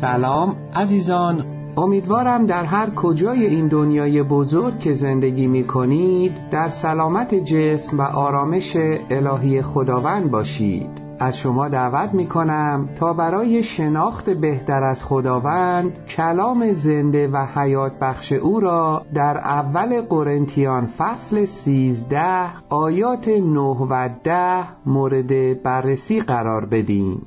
سلام عزیزان، امیدوارم در هر کجای این دنیای بزرگ که زندگی می کنید در سلامت جسم و آرامش الهی خداوند باشید. از شما دعوت می کنم تا برای شناخت بهتر از خداوند کلام زنده و حیات بخش او را در اول قرنتیان فصل 13 آیات 9 و 10 مورد بررسی قرار بدیم.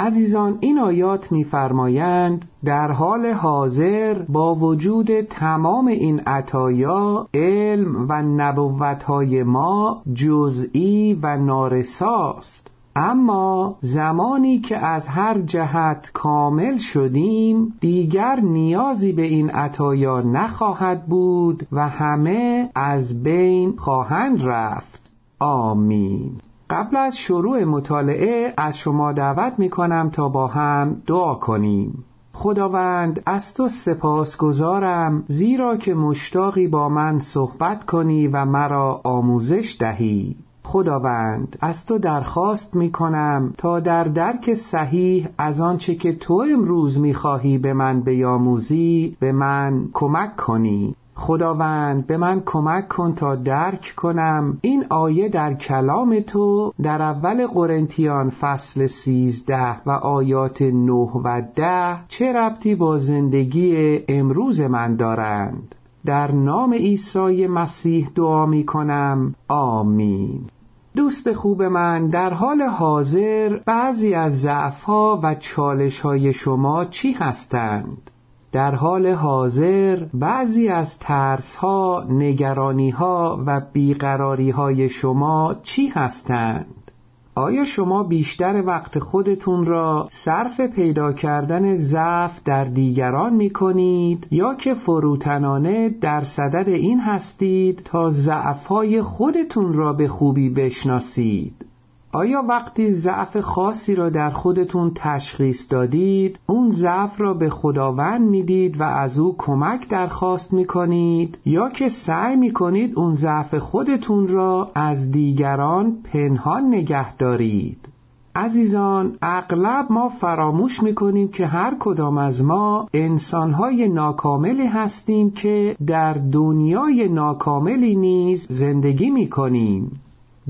عزیزان، این آیات می‌فرمایند در حال حاضر با وجود تمام این عطایا، علم و نبوت‌های ما جزئی و نارساست، اما زمانی که از هر جهت کامل شدیم دیگر نیازی به این عطایا نخواهد بود و همه از بین خواهند رفت. آمین. قبل از شروع مطالعه از شما دعوت می‌کنم تا با هم دعا کنیم. خداوند، از تو سپاسگزارم زیرا که مشتاقی با من صحبت کنی و مرا آموزش دهی. خداوند، از تو درخواست می‌کنم تا در درک صحیح از آنچه که تو امروز می‌خواهی به من بیاموزی، به من کمک کنی. خداوند، به من کمک کن تا درک کنم این آیه در کلام تو در اول قرنتیان فصل 13 و آیات 9 و 10 چه ربطی با زندگی امروز من دارند. در نام عیسی مسیح دعا می کنم. آمین. دوست خوب من، در حال حاضر بعضی از ضعف‌ها و چالش‌های شما چی هستند؟ در حال حاضر بعضی از ترس‌ها، نگرانی‌ها و بیقراری‌های شما چی هستند؟ آیا شما بیشتر وقت خودتون را صرف پیدا کردن ضعف در دیگران می‌کنید یا که فروتنانه در صدد این هستید تا ضعف‌های خودتون را به خوبی بشناسید؟ آیا وقتی ضعف خاصی را در خودتون تشخیص دادید، اون ضعف را به خداوند میدید و از او کمک درخواست میکنید یا که سعی میکنید اون ضعف خودتون را از دیگران پنهان نگه دارید؟ عزیزان، اغلب ما فراموش میکنیم که هر کدام از ما انسانهای ناکاملی هستیم که در دنیای ناکاملی نیز زندگی میکنیم،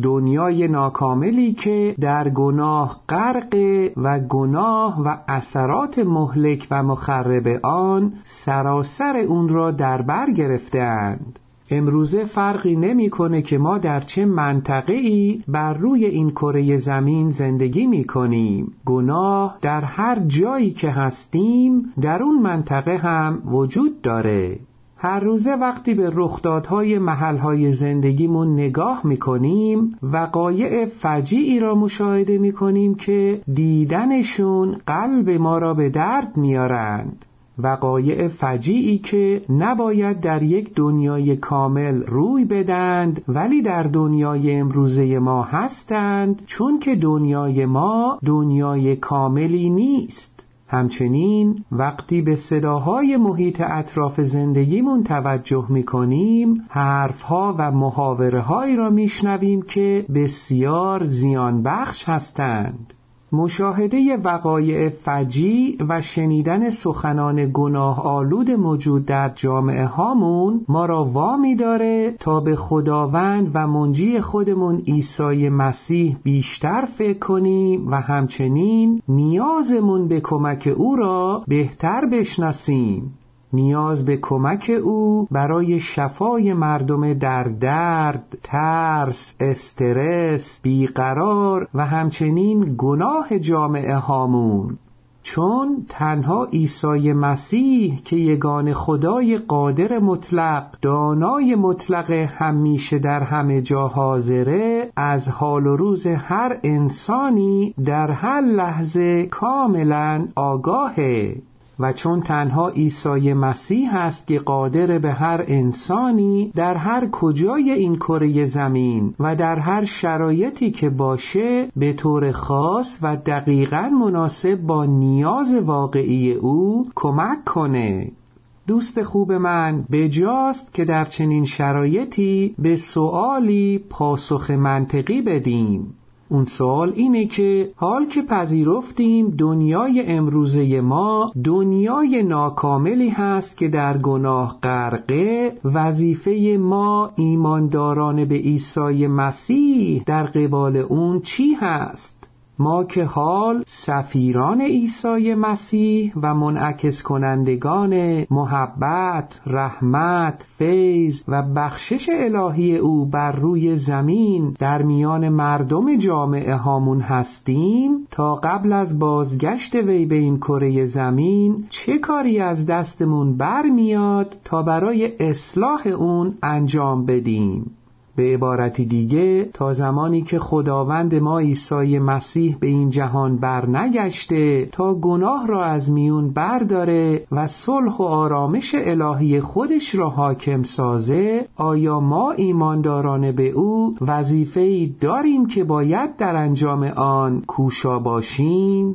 دنیای ناکاملی که در گناه غرق و گناه و اثرات مهلک و مخرب آن سراسر اون را در بر گرفتند. امروزه فرقی نمی‌کنه که ما در چه منطقه‌ای بر روی این کره زمین زندگی می‌کنیم. گناه در هر جایی که هستیم در اون منطقه هم وجود داره. هر روزه وقتی به رخدادهای محلهای زندگیمون نگاه میکنیم وقایع فجیعی را مشاهده میکنیم که دیدنشون قلب ما را به درد میارند، وقایع فجیعی که نباید در یک دنیای کامل روی بدند ولی در دنیای امروزه ما هستند، چون که دنیای ما دنیای کاملی نیست. همچنین وقتی به صداهای محیط اطراف زندگیمون توجه میکنیم، حرفها و محاوره هایی را میشنویم که بسیار زیان بخش هستند. مشاهده وقایع فجیع و شنیدن سخنان گناه آلود موجود در جامعه هامون ما را وامی داره تا به خداوند و منجی خودمون عیسی مسیح بیشتر فکر کنیم و همچنین نیازمون به کمک او را بهتر بشناسیم. نیاز به کمک او برای شفای مردم در درد، ترس، استرس، بیقرار و همچنین گناه جامعه هامون، چون تنها عیسی مسیح که یگانه خدای قادر مطلق، دانای مطلق، همیشه در همه جا حاضره، از حال و روز هر انسانی در هر لحظه کاملا آگاهه و چون تنها عیسی مسیح است که قادر به هر انسانی در هر کجای این کره زمین و در هر شرایطی که باشه به طور خاص و دقیقاً مناسب با نیاز واقعی او کمک کنه. دوست خوب من، بجاست که در چنین شرایطی به سؤالی پاسخ منطقی بدیم. اون سوال اینه که حال که پذیرفتیم دنیای امروزه ما دنیای ناکاملی هست که در گناه غرقه، وظیفه ما ایمانداران به عیسی مسیح در قبال اون چی هست؟ ما که حال سفیران عیسی مسیح و منعکس کنندگان محبت، رحمت، فیض و بخشش الهی او بر روی زمین در میان مردم جامعه هامون هستیم، تا قبل از بازگشت وی به این کره زمین چه کاری از دستمون برمیاد تا برای اصلاح اون انجام بدیم؟ به عبارتی دیگه، تا زمانی که خداوند ما عیسی مسیح به این جهان برنگشته تا گناه را از میون برداره و صلح و آرامش الهی خودش را حاکم سازه، آیا ما ایمانداران به او وظیفه‌ای داریم که باید در انجام آن کوشا باشیم؟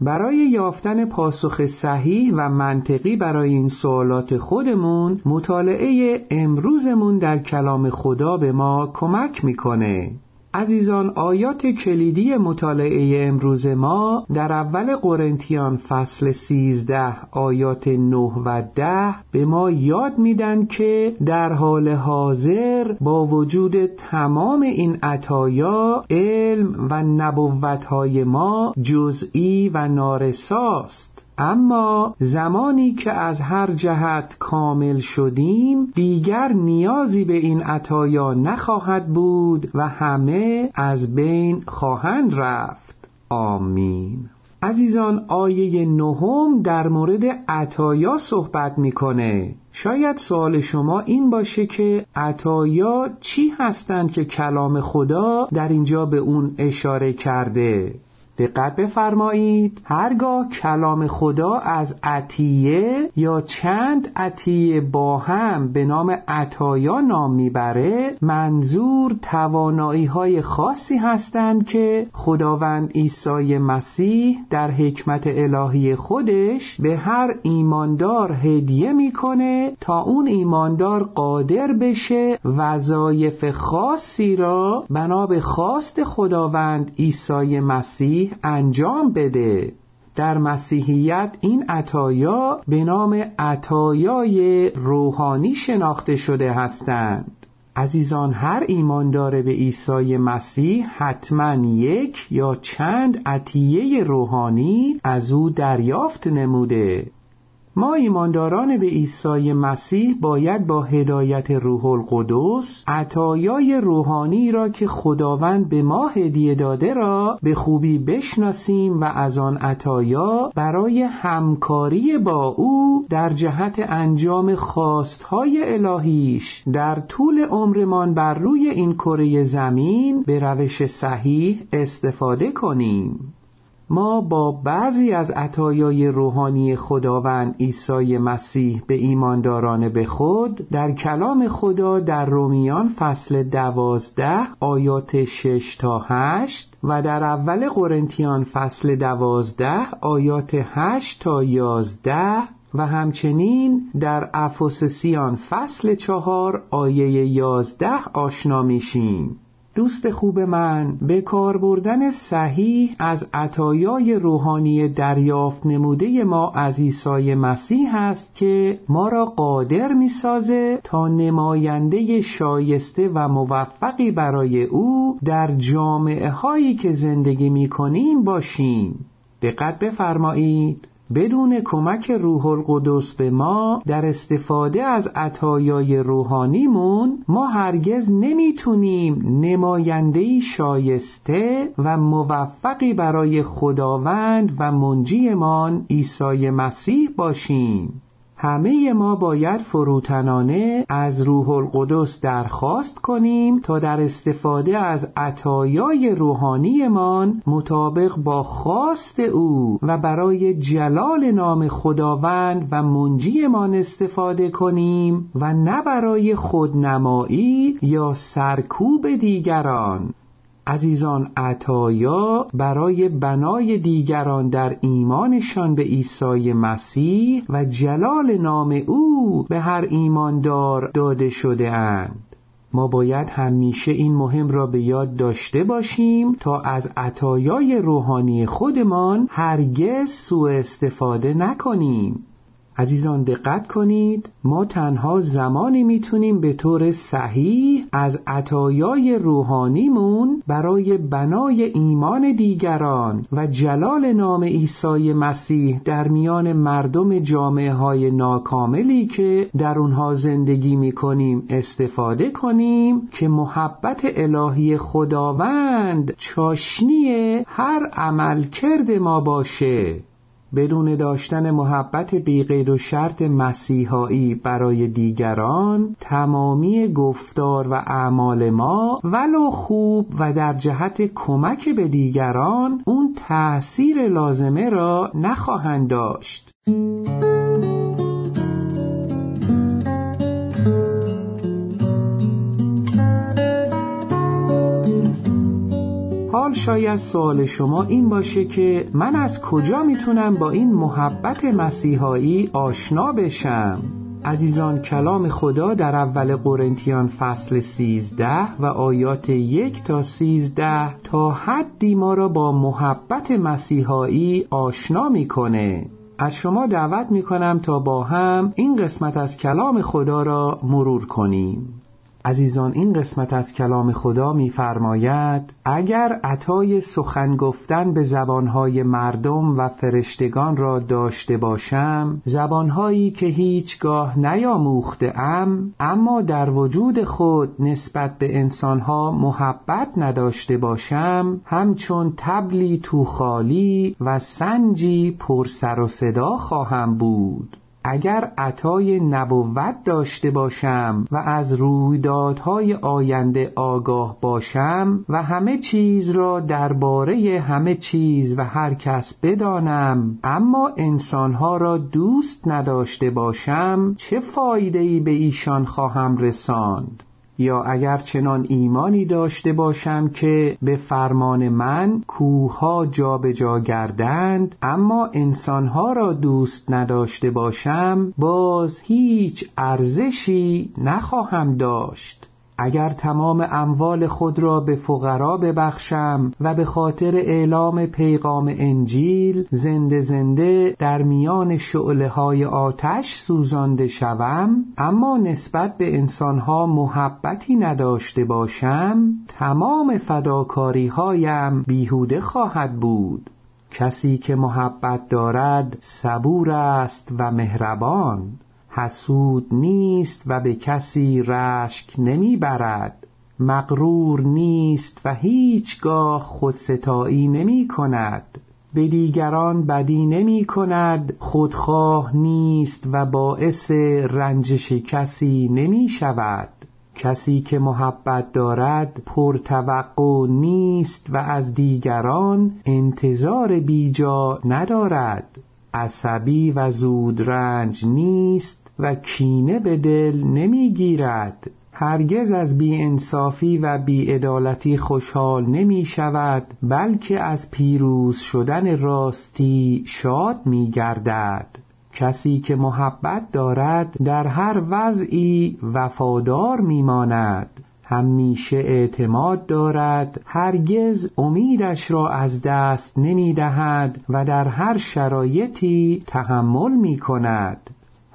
برای یافتن پاسخ صحیح و منطقی برای این سوالات خودمون، مطالعه امروزمون در کلام خدا به ما کمک میکنه. عزیزان، آیات کلیدی مطالعه امروز ما در اول قرنتیان فصل 13 آیات 9 و 10 به ما یاد میدن که در حال حاضر با وجود تمام این عطایا، علم و نبوت‌های ما جزئی و نارساست. اما زمانی که از هر جهت کامل شدیم، دیگر نیازی به این عطایا نخواهد بود و همه از بین خواهند رفت. آمین. عزیزان، آیه 9 در مورد عطایا صحبت میکنه. شاید سوال شما این باشه که عطایا چی هستند که کلام خدا در اینجا به اون اشاره کرده؟ دقت بفرمایید، هرگاه کلام خدا از عطیه یا چند عطیه با هم به نام عطایا نام میبره، منظور توانایی‌های خاصی هستند که خداوند عیسی مسیح در حکمت الهی خودش به هر ایماندار هدیه میکنه تا اون ایماندار قادر بشه وظایف خاصی را بنا به خواست خداوند عیسی مسیح انجام بده. در مسیحیت این عطایا به نام عطایای روحانی شناخته شده هستند. عزیزان، هر ایماندار به عیسی مسیح حتما یک یا چند عطیه روحانی از او دریافت نموده. ما ایمانداران به عیسی مسیح باید با هدایت روح القدس عطایای روحانی را که خداوند به ما هدیه داده را به خوبی بشناسیم و از آن عطایا برای همکاری با او در جهت انجام خواستهای الهیش در طول عمرمان بر روی این کره زمین به روش صحیح استفاده کنیم. ما با بعضی از عطایای روحانی خداوند عیسی مسیح به ایمانداران به خود در کلام خدا در رومیان فصل 12 آیات 6 تا 8 و در اول قرنتیان فصل 12 آیات 8 تا 11 و همچنین در افسسیان فصل 4 آیه 11 آشنا میشیم. دوست خوب من، به کار بردن صحیح از عطایای روحانی دریافت نموده ما از عیسی مسیح است که ما را قادر می‌سازه تا نماینده شایسته و موفقی برای او در جامعه هایی که زندگی می‌کنیم باشیم. دقت بفرمایید، بدون کمک روح القدس به ما در استفاده از عطایای روحانیمون، ما هرگز نمیتونیم نماینده‌ای شایسته و موفقی برای خداوند و منجیمان عیسی مسیح باشیم. همه ما باید فروتنانه از روح القدس درخواست کنیم تا در استفاده از عطایای روحانیمان مطابق با خواست او و برای جلال نام خداوند و منجیمان استفاده کنیم و نه برای خودنمایی یا سرکوب دیگران. عزیزان، عطایا برای بنای دیگران در ایمانشان به عیسی مسیح و جلال نام او به هر ایماندار داده شده اند. ما باید همیشه این مهم را به یاد داشته باشیم تا از عطایای روحانی خودمان هرگز سوء استفاده نکنیم. عزیزان دقت کنید، ما تنها زمانی میتونیم به طور صحیح از عطایای روحانیمون برای بنای ایمان دیگران و جلال نام عیسی مسیح در میان مردم جامعه‌های ناکاملی که در اونها زندگی میکنیم استفاده کنیم که محبت الهی خداوند چاشنی هر عملکرد ما باشه. بدون داشتن محبت بی‌قید و شرط مسیحایی برای دیگران، تمامی گفتار و اعمال ما ولو خوب و در جهت کمک به دیگران اون تأثیر لازمه را نخواهند داشت. حال شاید سوال شما این باشه که من از کجا میتونم با این محبت مسیحایی آشنا بشم؟ عزیزان کلام خدا در اول قرنتیان فصل 13 و آیات 1 تا 13 تا حدی ما را با محبت مسیحایی آشنا میکنه. از شما دعوت میکنم تا با هم این قسمت از کلام خدا را مرور کنیم. عزیزان این قسمت از کلام خدا می‌فرماید اگر عطای سخن گفتن به زبان‌های مردم و فرشتگان را داشته باشم، زبان‌هایی که هیچگاه نیاموخته‌ام، اما در وجود خود نسبت به انسان‌ها محبت نداشته باشم، همچون طبلی تو خالی و سنجی پر سر و صدا خواهم بود. اگر عطای نبوت داشته باشم و از رویدادهای آینده آگاه باشم و همه چیز را درباره همه چیز و هر کس بدانم، اما انسانها را دوست نداشته باشم، چه فایده‌ای به ایشان خواهم رساند؟ یا اگر چنان ایمانی داشته باشم که به فرمان من کوه‌ها جابجا گردند، اما انسان‌ها را دوست نداشته باشم، باز هیچ ارزشی نخواهم داشت. اگر تمام اموال خود را به فقرا ببخشم و به خاطر اعلام پیغام انجیل زنده زنده در میان شعله‌های آتش سوزانده شوم، اما نسبت به انسانها محبتی نداشته باشم، تمام فداکاری‌هایم بیهوده خواهد بود. کسی که محبت دارد صبور است و مهربان، حسود نیست و به کسی رشک نمی برد، مغرور نیست و هیچگاه خودستایی نمی کند، به دیگران بدی نمی کند، خودخواه نیست و باعث رنجش کسی نمی شود. کسی که محبت دارد پرتوقع نیست و از دیگران انتظار بیجا ندارد، عصبی و زودرنج نیست و کینه به دل نمیگیرد، هرگز از بی‌انصافی و بی‌عدالتی خوشحال نمی شود، بلکه از پیروز شدن راستی شاد می گردد. کسی که محبت دارد در هر وضعی وفادار می ماند، همیشه اعتماد دارد، هرگز امیدش را از دست نمی دهد و در هر شرایطی تحمل می کند.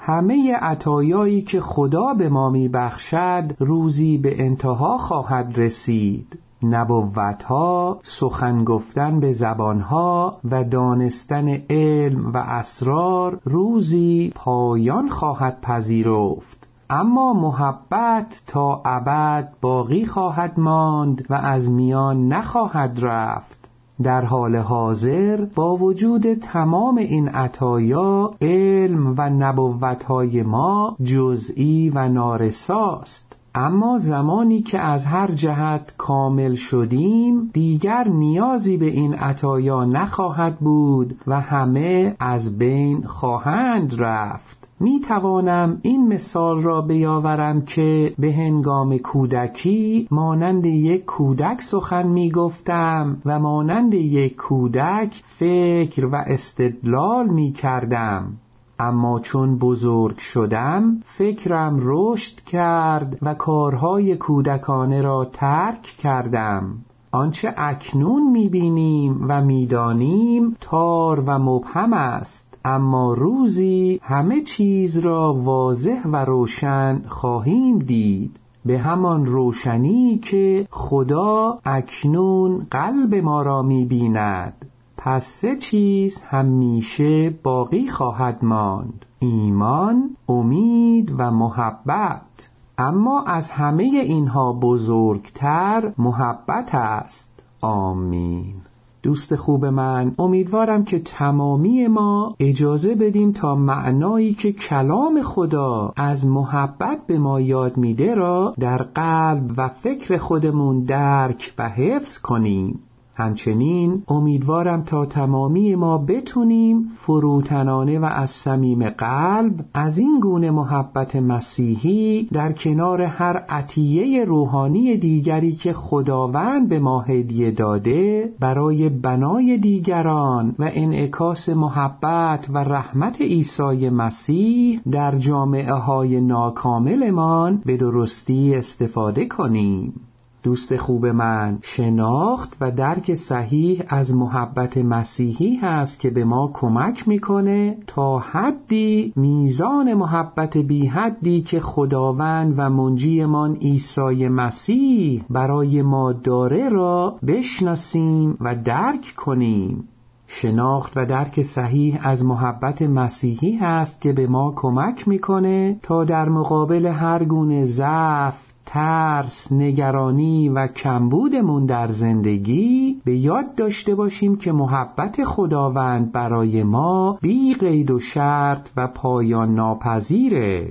همه عطایایی که خدا به ما می بخشد روزی به انتها خواهد رسید. نبوتها، سخن گفتن به زبانها و دانستن علم و اسرار روزی پایان خواهد پذیرفت، اما محبت تا ابد باقی خواهد ماند و از میان نخواهد رفت. در حال حاضر با وجود تمام این عطایا، علم و نبوت‌های ما جزئی و نارساست، اما زمانی که از هر جهت کامل شدیم دیگر نیازی به این عطایا نخواهد بود و همه از بین خواهند رفت. می توانم این مثال را بیاورم که به هنگام کودکی مانند یک کودک سخن می گفتم و مانند یک کودک فکر و استدلال می کردم. اما چون بزرگ شدم فکرم رشد کرد و کارهای کودکانه را ترک کردم. آنچه اکنون می‌بینیم و می‌دانیم تار و مبهم است، اما روزی همه چیز را واضح و روشن خواهیم دید، به همان روشنی که خدا اکنون قلب ما را می‌بیند. پس سه چیز همیشه باقی خواهد ماند: ایمان، امید و محبت. اما از همه اینها بزرگتر محبت است. آمین. دوست خوب من، امیدوارم که تمامی ما اجازه بدیم تا معنایی که کلام خدا از محبت به ما یاد میده را در قلب و فکر خودمون درک و حفظ کنیم. همچنین امیدوارم تا تمامی ما بتونیم فروتنانه و از صمیم قلب از این گونه محبت مسیحی در کنار هر عطیه روحانی دیگری که خداوند به ما هدیه داده برای بنای دیگران و انعکاس محبت و رحمت عیسی مسیح در جامعه های ناکاملمان به درستی استفاده کنیم. دوست خوب من، شناخت و درک صحیح از محبت مسیحی هست که به ما کمک میکنه تا حدی میزان محبت بی حدی که خداوند و منجیمان عیسی مسیح برای ما داره را بشناسیم و درک کنیم. شناخت و درک صحیح از محبت مسیحی هست که به ما کمک میکنه تا در مقابل هر گونه ضعف، ترس، نگرانی و کمبودمون در زندگی به یاد داشته باشیم که محبت خداوند برای ما بی قید و شرط و پایان ناپذیره.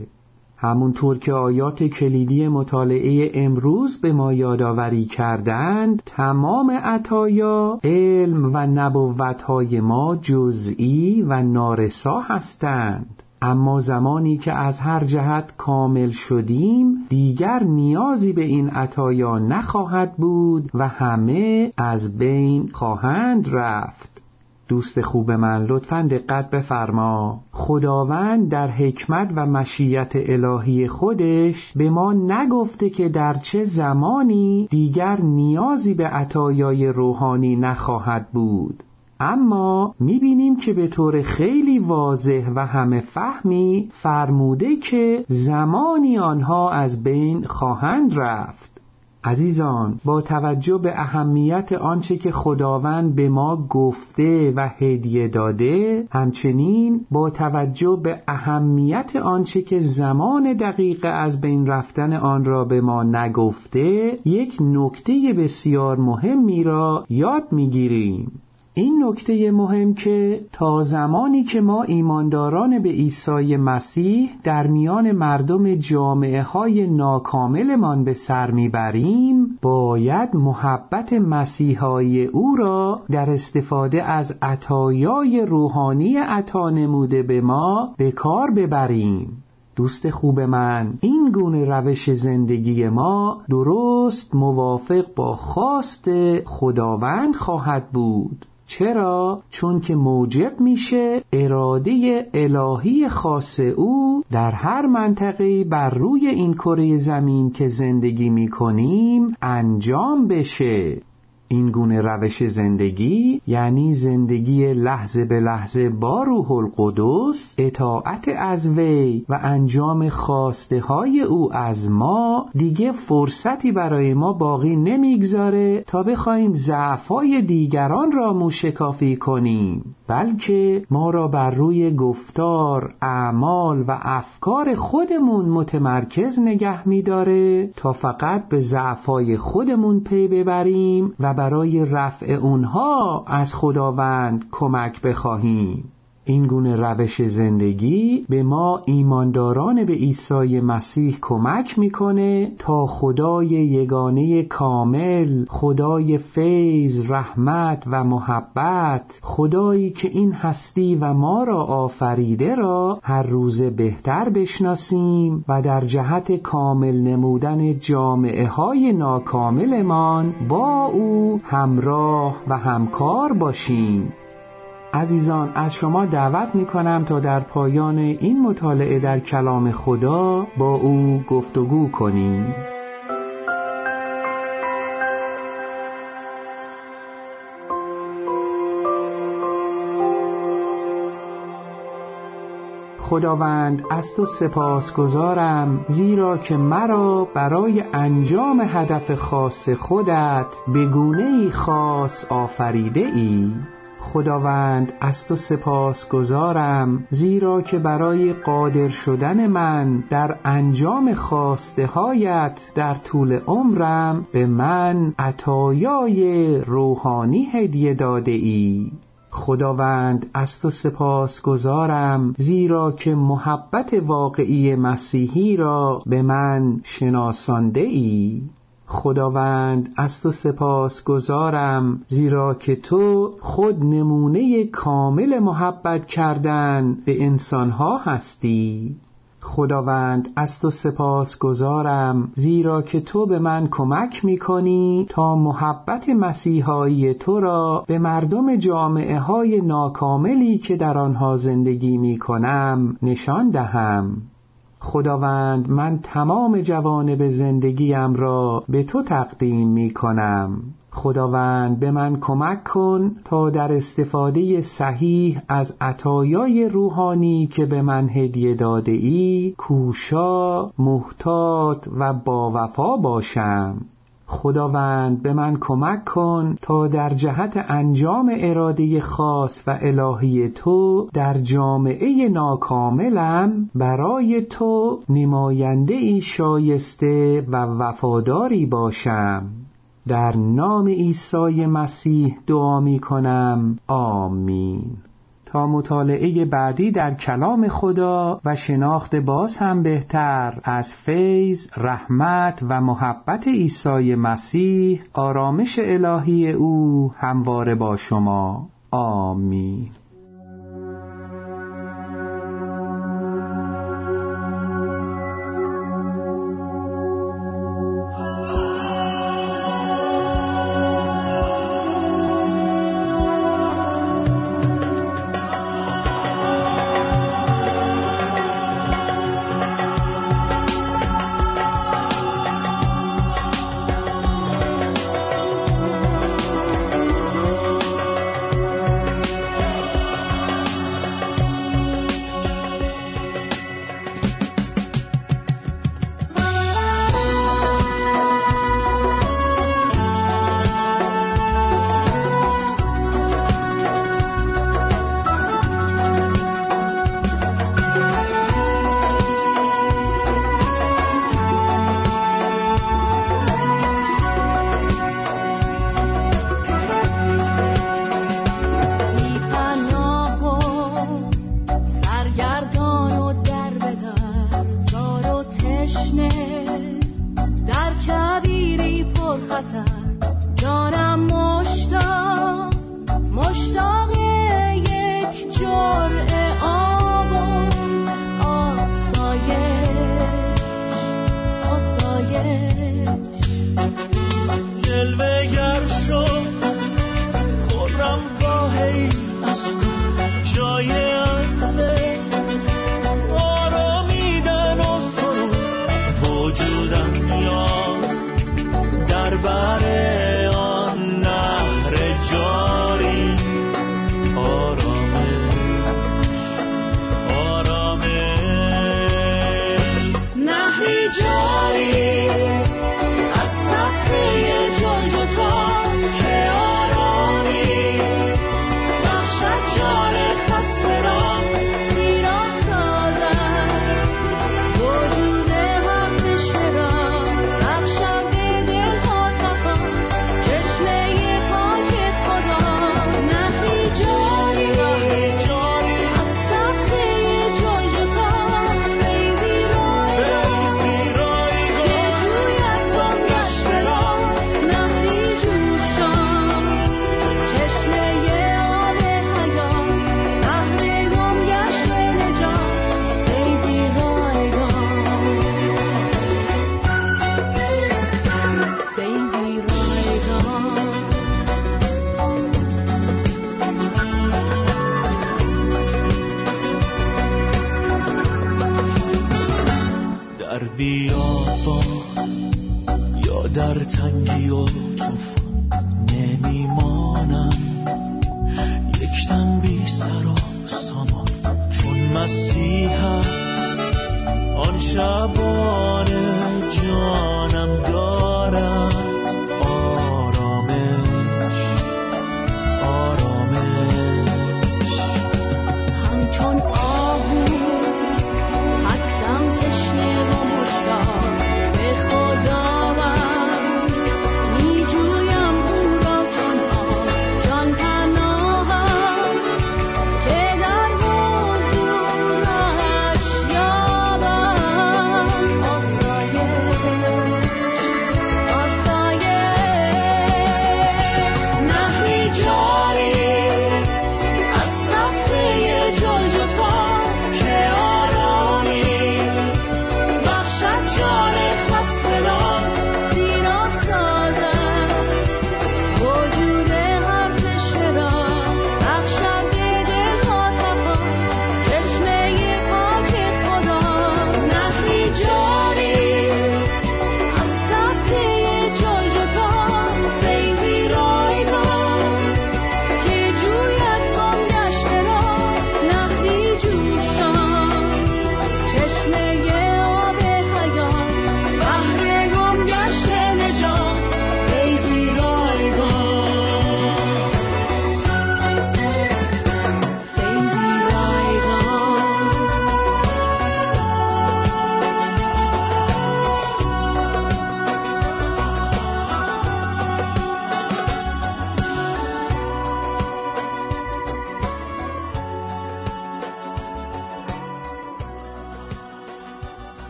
همونطور که آیات کلیدی مطالعه امروز به ما یادآوری کردند، تمام عطایا، علم و نبوت‌های ما جزئی و نارسا هستند. اما زمانی که از هر جهت کامل شدیم، دیگر نیازی به این عطایا نخواهد بود و همه از بین خواهند رفت. دوست خوب من، لطفاً دقت بفرما. خداوند در حکمت و مشیت الهی خودش به ما نگفته که در چه زمانی دیگر نیازی به عطایای روحانی نخواهد بود، اما می‌بینیم که به طور خیلی واضح و همه فهمی فرموده که زمانی آنها از بین خواهند رفت. عزیزان، با توجه به اهمیت آنچه که خداوند به ما گفته و هدیه داده، همچنین با توجه به اهمیت آنچه که زمان دقیق از بین رفتن آن را به ما نگفته، یک نکته بسیار مهمی را یاد می‌گیریم. این نکته مهم که تا زمانی که ما ایمانداران به عیسی مسیح در میان مردم جامعه های ناکاملمان به سر میبریم، باید محبت مسیحایی او را در استفاده از عطایای روحانی عطا نموده به ما به کار ببریم. دوست خوب من، این گونه روش زندگی ما درست موافق با خواست خداوند خواهد بود. چرا؟ چون که موجب میشه اراده الهی خاص او در هر منطقه بر روی این کره زمین که زندگی میکنیم انجام بشه. این گونه روش زندگی یعنی زندگی لحظه به لحظه با روح القدس، اطاعت از وی و انجام خواسته های او از ما. دیگه فرصتی برای ما باقی نمیگذاره تا بخوایم ضعف‌های دیگران را موشکافی کنیم، بلکه ما را بر روی گفتار، اعمال و افکار خودمون متمرکز نگه می‌داره تا فقط به ضعف‌های خودمون پی ببریم و برای رفع اونها از خداوند کمک بخواهیم. این گونه روش زندگی به ما ایمانداران به عیسی مسیح کمک میکنه تا خدای یگانه کامل، خدای فیض، رحمت و محبت، خدایی که این هستی و ما را آفریده را هر روز بهتر بشناسیم و در جهت کامل نمودن جامعه های ناکاملمان با او همراه و همکار باشیم. عزیزان، از شما دعوت میکنم تا در پایان این مطالعه در کلام خدا با او گفتگو کنیم. خداوند، از تو سپاسگزارم، زیرا که مرا برای انجام هدف خاص خودت به گونه‌ای خاص آفریده ای. خداوند، از تو سپاسگزارم، زیرا که برای قادر شدن من در انجام خواسته‌هایت در طول عمرم به من عطایای روحانی هدیه داده ای. خداوند، از تو سپاسگزارم، زیرا که محبت واقعی مسیحی را به من شناسانده ای. خداوند، از تو سپاسگزارم، زیرا که تو خود نمونه کامل محبت کردن به انسانها هستی. خداوند، از تو سپاسگزارم، زیرا که تو به من کمک میکنی تا محبت مسیحایی تو را به مردم جامعه های ناکاملی که در آنها زندگی میکنم نشان دهم. خداوند، من تمام جوانب زندگیم را به تو تقدیم میکنم. خداوند، به من کمک کن تا در استفاده صحیح از عطایای روحانی که به من هدیه داده ای کوشا، محتاط و باوفا باشم. خداوند، به من کمک کن تا در جهت انجام اراده خاص و الهی تو در جامعه ناکاملم برای تو نماینده‌ای شایسته و وفاداری باشم. در نام عیسی مسیح دعا می کنم، آمین. تا مطالعه بعدی در کلام خدا و شناخت باز هم بهتر از فیض، رحمت و محبت عیسی مسیح، آرامش الهی او همواره با شما، آمین.